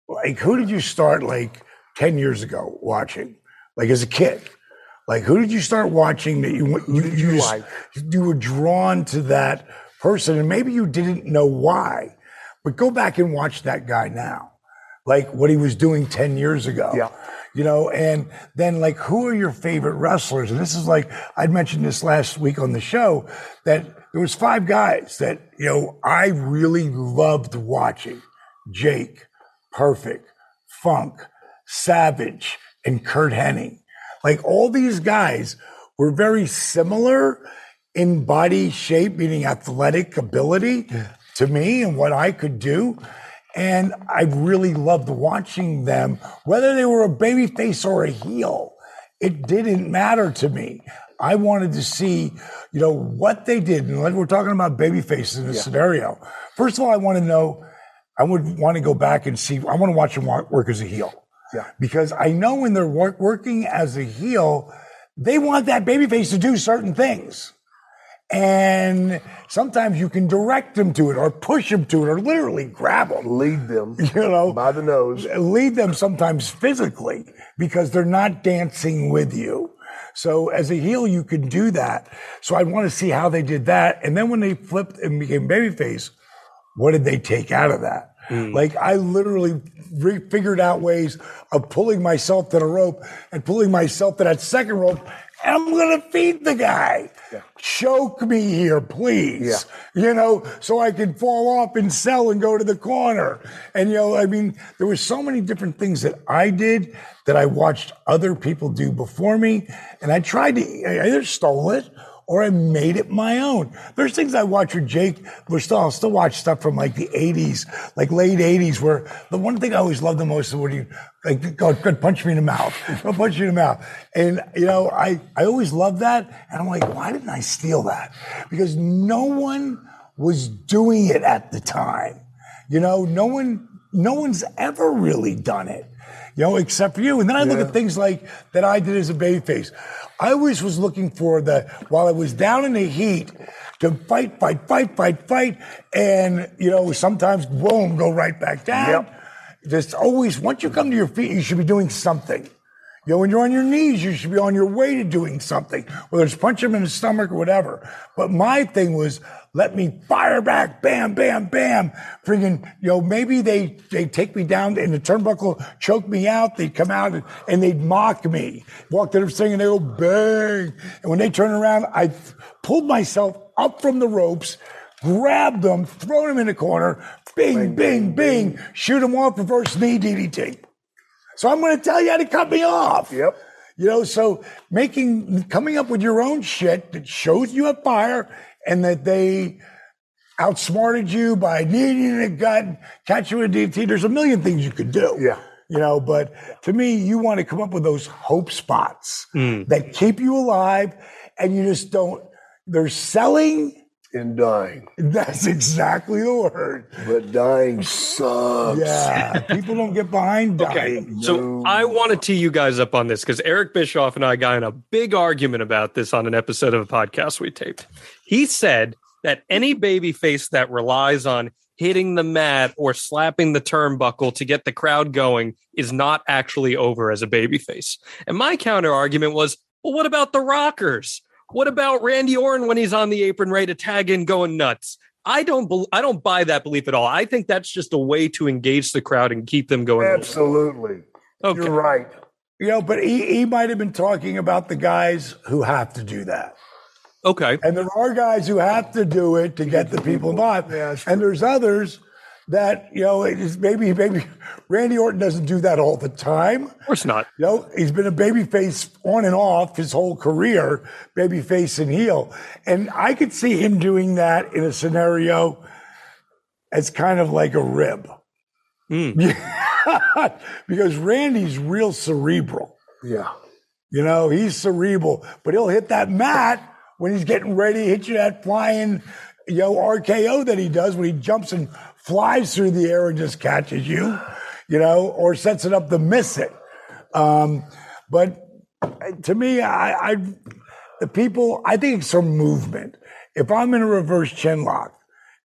like? Who did you start like ten years ago watching? Like as a kid? Like, who did you start watching that you you, you, you, just, you were drawn to that person? And maybe you didn't know why, but go back and watch that guy now, like what he was doing ten years ago. Yeah. You know, and then like, who are your favorite wrestlers? And this is like, I'd mentioned this last week on the show that there was five guys that, you know, I really loved watching. Jake, Perfect, Funk, Savage, and Kurt Hennig. Like all these guys were very similar in body shape, meaning athletic ability to me and what I could do. And I really loved watching them, whether they were a babyface or a heel. It didn't matter to me. I wanted to see, you know, what they did. And like we're talking about babyfaces in this yeah. scenario. First of all, I want to know, I would want to go back and see, I want to watch them work as a heel. Yeah. Because I know when they're work, working as a heel, they want that babyface to do certain things. And sometimes you can direct them to it or push them to it or literally grab them. Lead them. You know. By the nose. Lead them sometimes physically because they're not dancing with you. So as a heel, you can do that. So I want to see how they did that. And then when they flipped and became babyface, what did they take out of that? Mm. Like I literally re- figured out ways of pulling myself to the rope and pulling myself to that second rope. And I'm going to feed the guy. Yeah. Choke me here, please. Yeah. You know, so I can fall off and sell and go to the corner. And, you know, I mean, there was so many different things that I did that I watched other people do before me. And I tried to I either stole it or I made it my own. There's things I watch with Jake. We're still, I'll still watch stuff from like the eighties, like late eighties, where the one thing I always loved the most is when you, like, go, go punch me in the mouth. Go punch me in the mouth. And, you know, I, I always loved that. And I'm like, why didn't I steal that? Because no one was doing it at the time. You know, no one, no one's ever really done it. You know, except for you. And then I yeah. look at things like that I did as a babyface. I always was looking for the, while I was down in the heat, to fight, fight, fight, fight, fight. And, you know, sometimes, boom, go right back down. Yep. Just always, once you come to your feet, you should be doing something. You know, when you're on your knees, you should be on your way to doing something, whether it's punch him in the stomach or whatever. But my thing was, let me fire back, bam, bam, bam. Friggin', you know, maybe they, they take me down in the turnbuckle, choke me out, they'd come out and, and they'd mock me. Walk to the thing and they go, bang. And when they turn around, I pulled myself up from the ropes, grabbed them, thrown them in the corner, bing, bing, bing, shoot them off, reverse knee D D T. So I'm going to tell you how to cut me off. Yep. You know, so making, coming up with your own shit that shows you have fire and that they outsmarted you by kneeing in the gut, catch you with a D D T. There's a million things you could do. Yeah. You know, but to me, you want to come up with those hope spots mm. that keep you alive, and you just don't. They're selling and dying. That's exactly the word. But dying sucks. Yeah, people don't get behind dying. Okay, so no. I want to tee you guys up on this because Eric Bischoff and I got in a big argument about this on an episode of a podcast we taped. He said that any babyface that relies on hitting the mat or slapping the turnbuckle to get the crowd going is not actually over as a babyface. And my counter argument was, well, what about the Rockers? What about Randy Orton when he's on the apron ready to tag in going nuts? I don't be- I don't buy that belief at all. I think that's just a way to engage the crowd and keep them going. Absolutely. Okay. You're right. You know, but he, he might have been talking about the guys who have to do that. Okay. And there are guys who have to do it to get the people involved. Yeah, and there's others that, you know, it's maybe, maybe Randy Orton doesn't do that all the time. Of course not. You know, he's been a babyface on and off his whole career, babyface and heel. And I could see him doing that in a scenario as kind of like a rib. Mm. Yeah. Because Randy's real cerebral. Yeah. You know, he's cerebral, but he'll hit that mat when he's getting ready, hit you that flying, you know, R K O that he does when he jumps and flies through the air and just catches you, you know, or sets it up to miss it. Um, but to me, I, I the people, I think it's some movement. If I'm in a reverse chin lock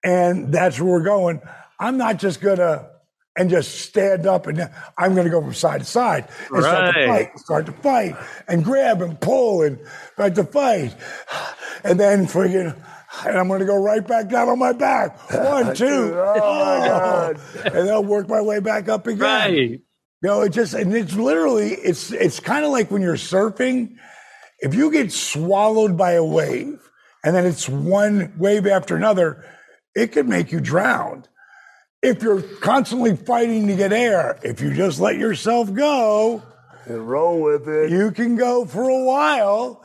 and that's where we're going, I'm not just going to, and just stand up and I'm going to go from side to side and right. start to fight, start to fight and grab and pull and start to fight. And then friggin', and I'm going to go right back down on my back. One, two. Oh, my God. And I'll work my way back up again. Right. You know, it just, and it's literally, it's it's kind of like when you're surfing. If you get swallowed by a wave and then it's one wave after another, it could make you drown. If you're constantly fighting to get air, if you just let yourself go and roll with it, you can go for a while.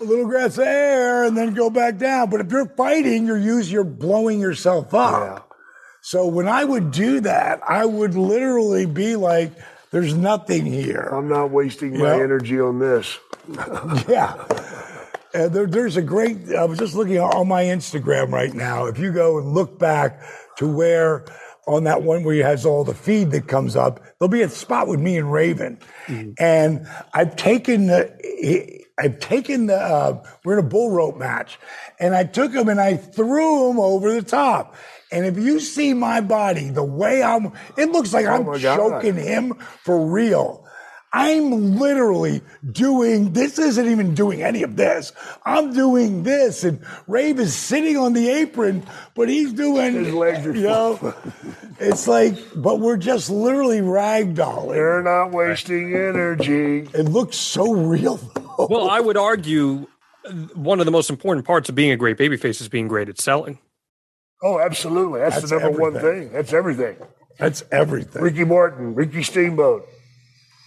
A little grass of air and then go back down. But if you're fighting, you're using, you're blowing yourself up. Yeah. So when I would do that, I would literally be like, there's nothing here. I'm not wasting you my know? energy on this. Yeah. And there, there's a great, I was just looking on my Instagram right now. If you go and look back to where on that one where he has all the feed that comes up, there'll be a spot with me and Raven. Mm-hmm. And I've taken the, he, I've taken the, uh, we're in a bull rope match, and I took him and I threw him over the top. And if you see my body, the way I'm, it looks like oh I'm choking him for real. I'm literally doing, this isn't even doing any of this. I'm doing this, and Rave is sitting on the apron, but he's doing, his legs are you know, it's like, but we're just literally ragdolling. They're not wasting energy. It looks so real. Well, I would argue one of the most important parts of being a great babyface is being great at selling. Oh, absolutely. That's, That's the number everything. one thing. That's everything. That's everything. Ricky Morton, Ricky Steamboat.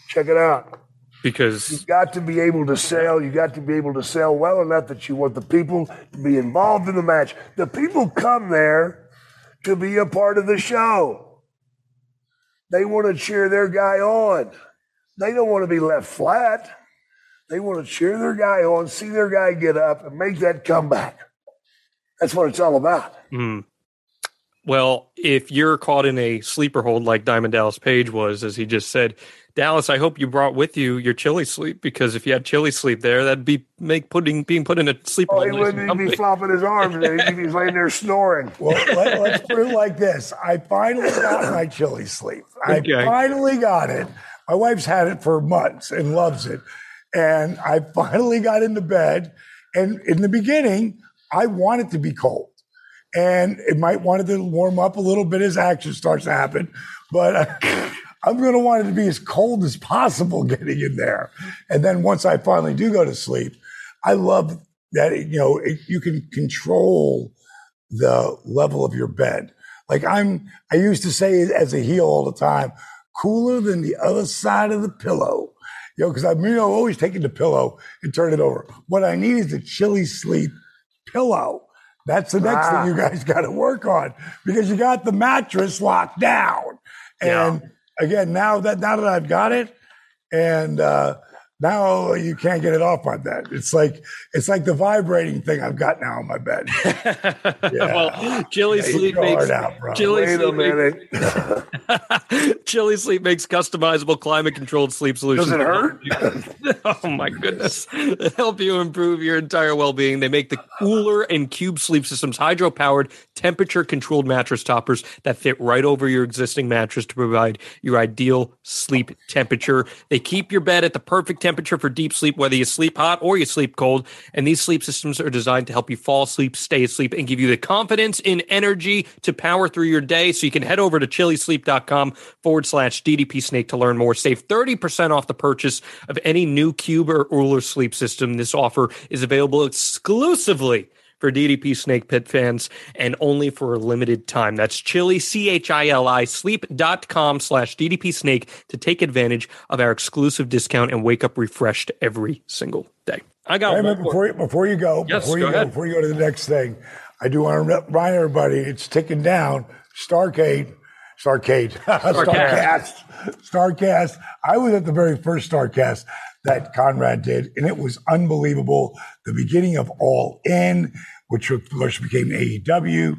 Check it out. Because you've got to be able to sell. You've got to be able to sell well enough that you want the people to be involved in the match. The people come there to be a part of the show. They want to cheer their guy on. They don't want to be left flat. They want to cheer their guy on, see their guy get up, and make that comeback. That's what it's all about. Mm. Well, if you're caught in a sleeper hold like Diamond Dallas Page was, as he just said, Dallas, I hope you brought with you your chili sleep, because if you had chili sleep there, that'd be make putting being put in a sleeper. Oh, he wouldn't he'd be flopping his arms. He'd be laying there snoring. Well, let, let's put it like this. I finally got my chili sleep. I okay. finally got it. My wife's had it for months and loves it. And I finally got into bed. And in the beginning, I want it to be cold. And it might want it to warm up a little bit as action starts to happen. But I, I'm going to want it to be as cold as possible getting in there. And then once I finally do go to sleep, I love that, it, you know, it, you can control the level of your bed. Like I'm, I used to say as a heel all the time, cooler than the other side of the pillow. You know, because I'm you know, always taking the pillow and turn it over. What I need is a Chili Sleep pillow. That's the next ah. thing you guys got to work on, because you got the mattress locked down. And yeah. again, now that now that I've got it, and uh, now you can't get it off my bed. It's like it's like the vibrating thing I've got now on my bed. Yeah. Well, Chili yeah, Sleep makes out, Chili Wait Sleep makes, Chili Sleep makes customizable climate-controlled sleep solutions. Does it hurt? Oh my goodness! They help you improve your entire well-being. They make the Cooler and Cube Sleep Systems hydro-powered, temperature-controlled mattress toppers that fit right over your existing mattress to provide your ideal sleep temperature. They keep your bed at the perfect temperature. temperature for deep sleep, whether you sleep hot or you sleep cold. And these sleep systems are designed to help you fall asleep, stay asleep, and give you the confidence and energy to power through your day. So you can head over to chili sleep dot com forward slash D D P Snake to learn more. Save thirty percent off the purchase of any new Cube or Uller sleep system. This offer is available exclusively for D D P Snake Pit fans and only for a limited time. That's Chili, C H I L I, sleep dot com slash D D P Snake to take advantage of our exclusive discount and wake up refreshed every single day. I got one minute before, before you go, yes, before, go, you go before you go to the next thing, I do want to remind everybody, it's ticking down. Starrcade, Starrcade, Starrcast, Starrcast. I was at the very first Starrcast that Conrad did, and it was unbelievable. The beginning of All In, which of course became A E W.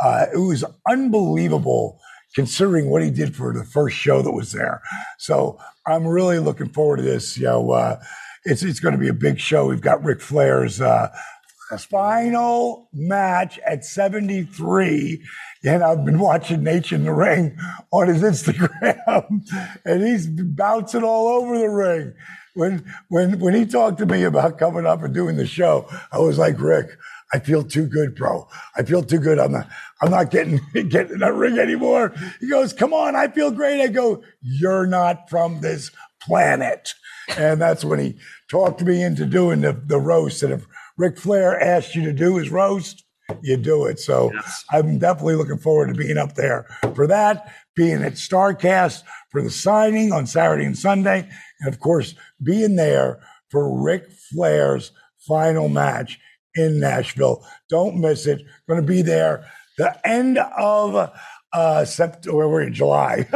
Uh, it was unbelievable considering what he did for the first show that was there. So I'm really looking forward to this. You know, uh, it's it's going to be a big show. We've got Ric Flair's uh, final match at seventy-three. And I've been watching Nate in the ring on his Instagram, and he's bouncing all over the ring. When when when he talked to me about coming up and doing the show, I was like, Rick, I feel too good, bro. I feel too good. I'm not I'm not getting getting in that ring anymore. He goes, come on, I feel great. I go, you're not from this planet. And that's when he talked me into doing the, the roast. And if Ric Flair asked you to do his roast, you do it. So yes. I'm definitely looking forward to being up there for that, being at Starrcast for the signing on Saturday and Sunday. And, of course, being there for Ric Flair's final match in Nashville. Don't miss it. Going to be there the end of uh, September, where we're in July,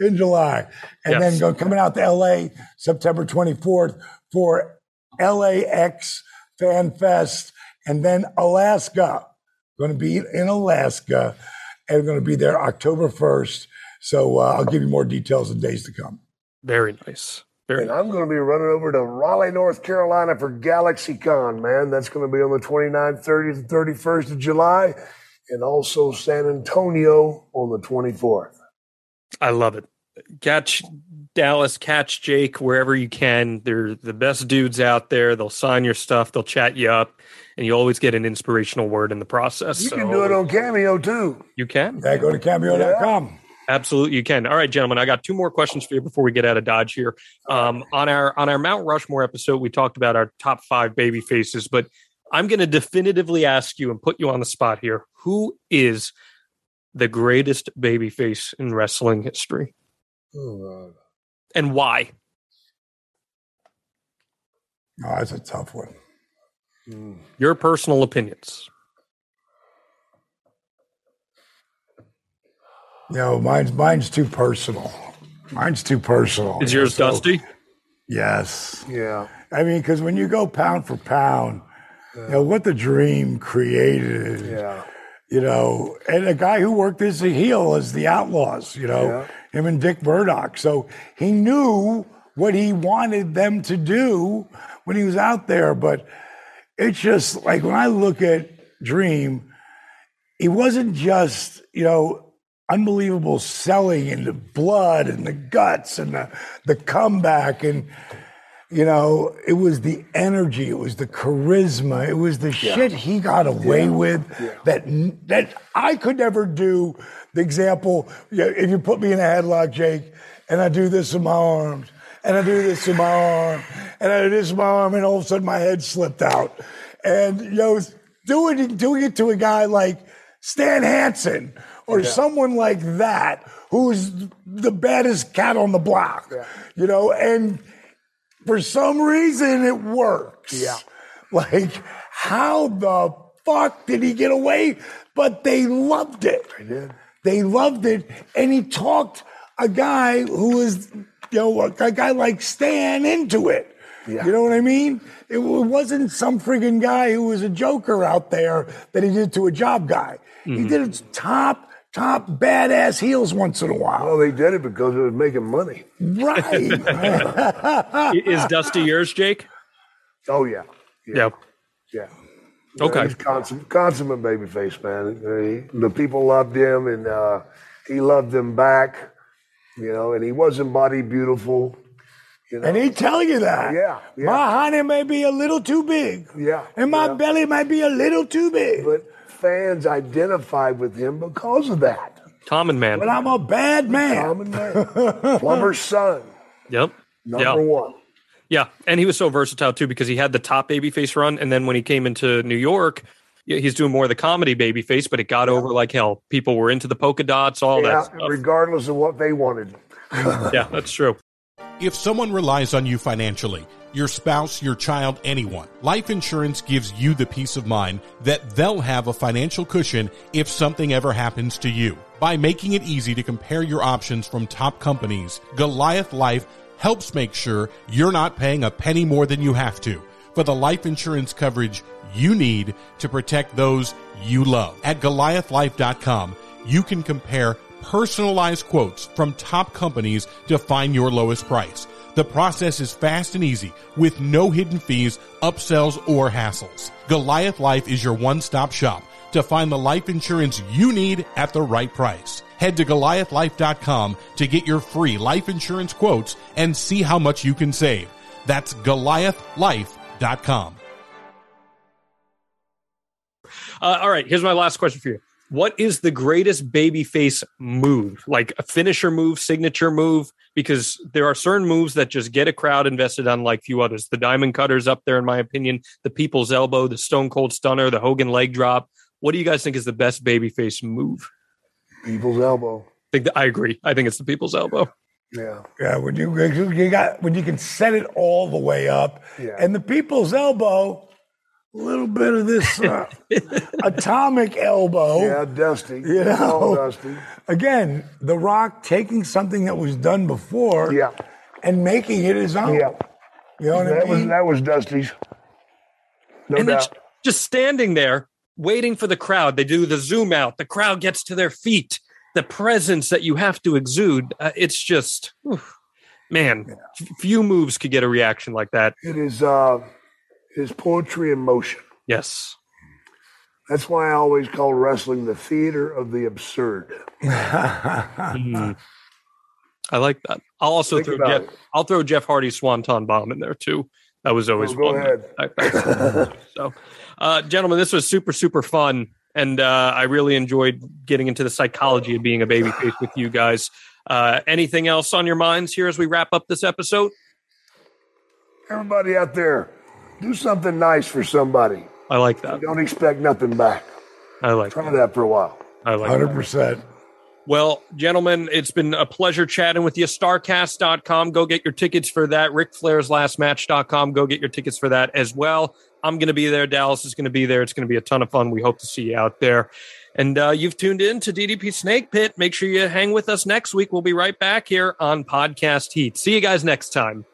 in July. And yes. then go, coming out to L A September twenty-fourth for L A X Fan Fest. And then Alaska. Going to be in Alaska. And going to be there October first. So uh, I'll give you more details in days to come. Very nice. Very and nice. I'm going to be running over to Raleigh, North Carolina for GalaxyCon, man. That's going to be on the twenty-ninth, thirtieth, and thirty-first of July, and also San Antonio on the twenty-fourth. I love it. Catch Dallas, catch Jake wherever you can. They're the best dudes out there. They'll sign your stuff. They'll chat you up, and you always get an inspirational word in the process. You so. can do it on Cameo, too. You can. Yeah, go to cameo dot com. Yeah. Absolutely, you can. All right, gentlemen, I got two more questions for you before we get out of Dodge here. Um, on our on our Mount Rushmore episode, we talked about our top five baby faces, but I'm going to definitively ask you and put you on the spot here. Who is the greatest baby face in wrestling history? Oh, God. And why? Oh, that's a tough one. Mm. Your personal opinions. You know, mine's mine's too personal. Mine's too personal. Is yours so, Dusty? Yes. Yeah. I mean, because when you go pound for pound, yeah. you know what the Dream created. Yeah. You know, and a guy who worked as a heel as the Outlaws. You know, yeah. him and Dick Murdoch. So he knew what he wanted them to do when he was out there. But it's just like when I look at Dream, he wasn't just you know. unbelievable selling and the blood and the guts and the, the comeback. And, you know, it was the energy. It was the charisma. It was the yeah. shit he got away yeah. with yeah. that that I could never do. The example, if you put me in a headlock, Jake, and I do this in my arms, and I do this in my arm, and I do this in my arm, and all of a sudden my head slipped out. And, you know, doing, doing it to a guy like Stan Hansen or yeah. someone like that, who's the baddest cat on the block, yeah. you know, and for some reason it works. Yeah. Like, how the fuck did he get away? But they loved it. They did. They loved it. And he talked a guy who was... you know, a guy like Stan into it. Yeah. You know what I mean? It wasn't some friggin' guy who was a joker out there that he did to a job guy. Mm-hmm. He did it to top, top badass heels once in a while. Well, they did it because it was making money. Right. Is Dusty yours, Jake? Oh, yeah. Yeah. Yep. Yeah. Okay. He's consummate, consummate babyface, man. He, the people loved him, and uh, he loved them back. You know, and he wasn't body beautiful. You know? And he'd tell you that. Yeah, yeah. My honey may be a little too big. Yeah. And my yeah. belly might be a little too big. But fans identified with him because of that. Common man. But I'm a bad man. Common man. Plumber's son. Yep. Number yep. one. Yeah. And he was so versatile, too, because he had the top babyface run. And then when he came into New York, he's doing more of the comedy babyface, but it got yeah. over like hell. People were into the polka dots, all yeah, that stuff. Regardless of what they wanted. Yeah, that's true. If someone relies on you financially, your spouse, your child, anyone, life insurance gives you the peace of mind that they'll have a financial cushion if something ever happens to you. By making it easy to compare your options from top companies, Goliath Life helps make sure you're not paying a penny more than you have to for the life insurance coverage you need to protect those you love. At Goliath Life dot com, you can compare personalized quotes from top companies to find your lowest price. The process is fast and easy with no hidden fees, upsells, or hassles. Goliath Life is your one-stop shop to find the life insurance you need at the right price. Head to Goliath Life dot com to get your free life insurance quotes and see how much you can save. That's Goliath Life dot com. Uh, all right, here's my last question for you. What is the greatest babyface move? Like a finisher move, signature move? Because there are certain moves that just get a crowd invested on like few others. The diamond cutter's up there, in my opinion. The people's elbow, the Stone Cold Stunner, the Hogan leg drop. What do you guys think is the best babyface move? People's elbow. I think the, I agree. I think it's the people's elbow. Yeah. Yeah, when you, you got, when you can set it all the way up. Yeah. And the people's elbow... a little bit of this uh, atomic elbow. Yeah, Dusty. You know, all Dusty. Again, The Rock taking something that was done before yeah. and making it his own. Yeah. You know what that I mean? Was, that was Dusty's. No and doubt. Then just standing there, waiting for the crowd. They do the zoom out. The crowd gets to their feet. The presence that you have to exude, uh, it's just, oof, man, yeah. f- few moves could get a reaction like that. It is... Uh, is poetry in motion. Yes. That's why I always call wrestling the theater of the absurd. mm. I like that. I'll also Think throw Jeff, I'll throw Jeff Hardy's Swanton Bomb in there too. That was always oh, go one. Ahead. I, I, so, uh, gentlemen, this was super, super fun. And uh, I really enjoyed getting into the psychology of being a babyface with you guys. Uh, anything else on your minds here as we wrap up this episode? Everybody out there, do something nice for somebody. I like that. You don't expect nothing back. I like Try that. Try that for a while. I like one hundred percent. That. one hundred percent. Well, gentlemen, it's been a pleasure chatting with you. Starrcast dot com. Go get your tickets for that. Ric Flair's Last Match dot com. Go get your tickets for that as well. I'm going to be there. Dallas is going to be there. It's going to be a ton of fun. We hope to see you out there. And uh, you've tuned in to D D P Snake Pit. Make sure you hang with us next week. We'll be right back here on Podcast Heat. See you guys next time.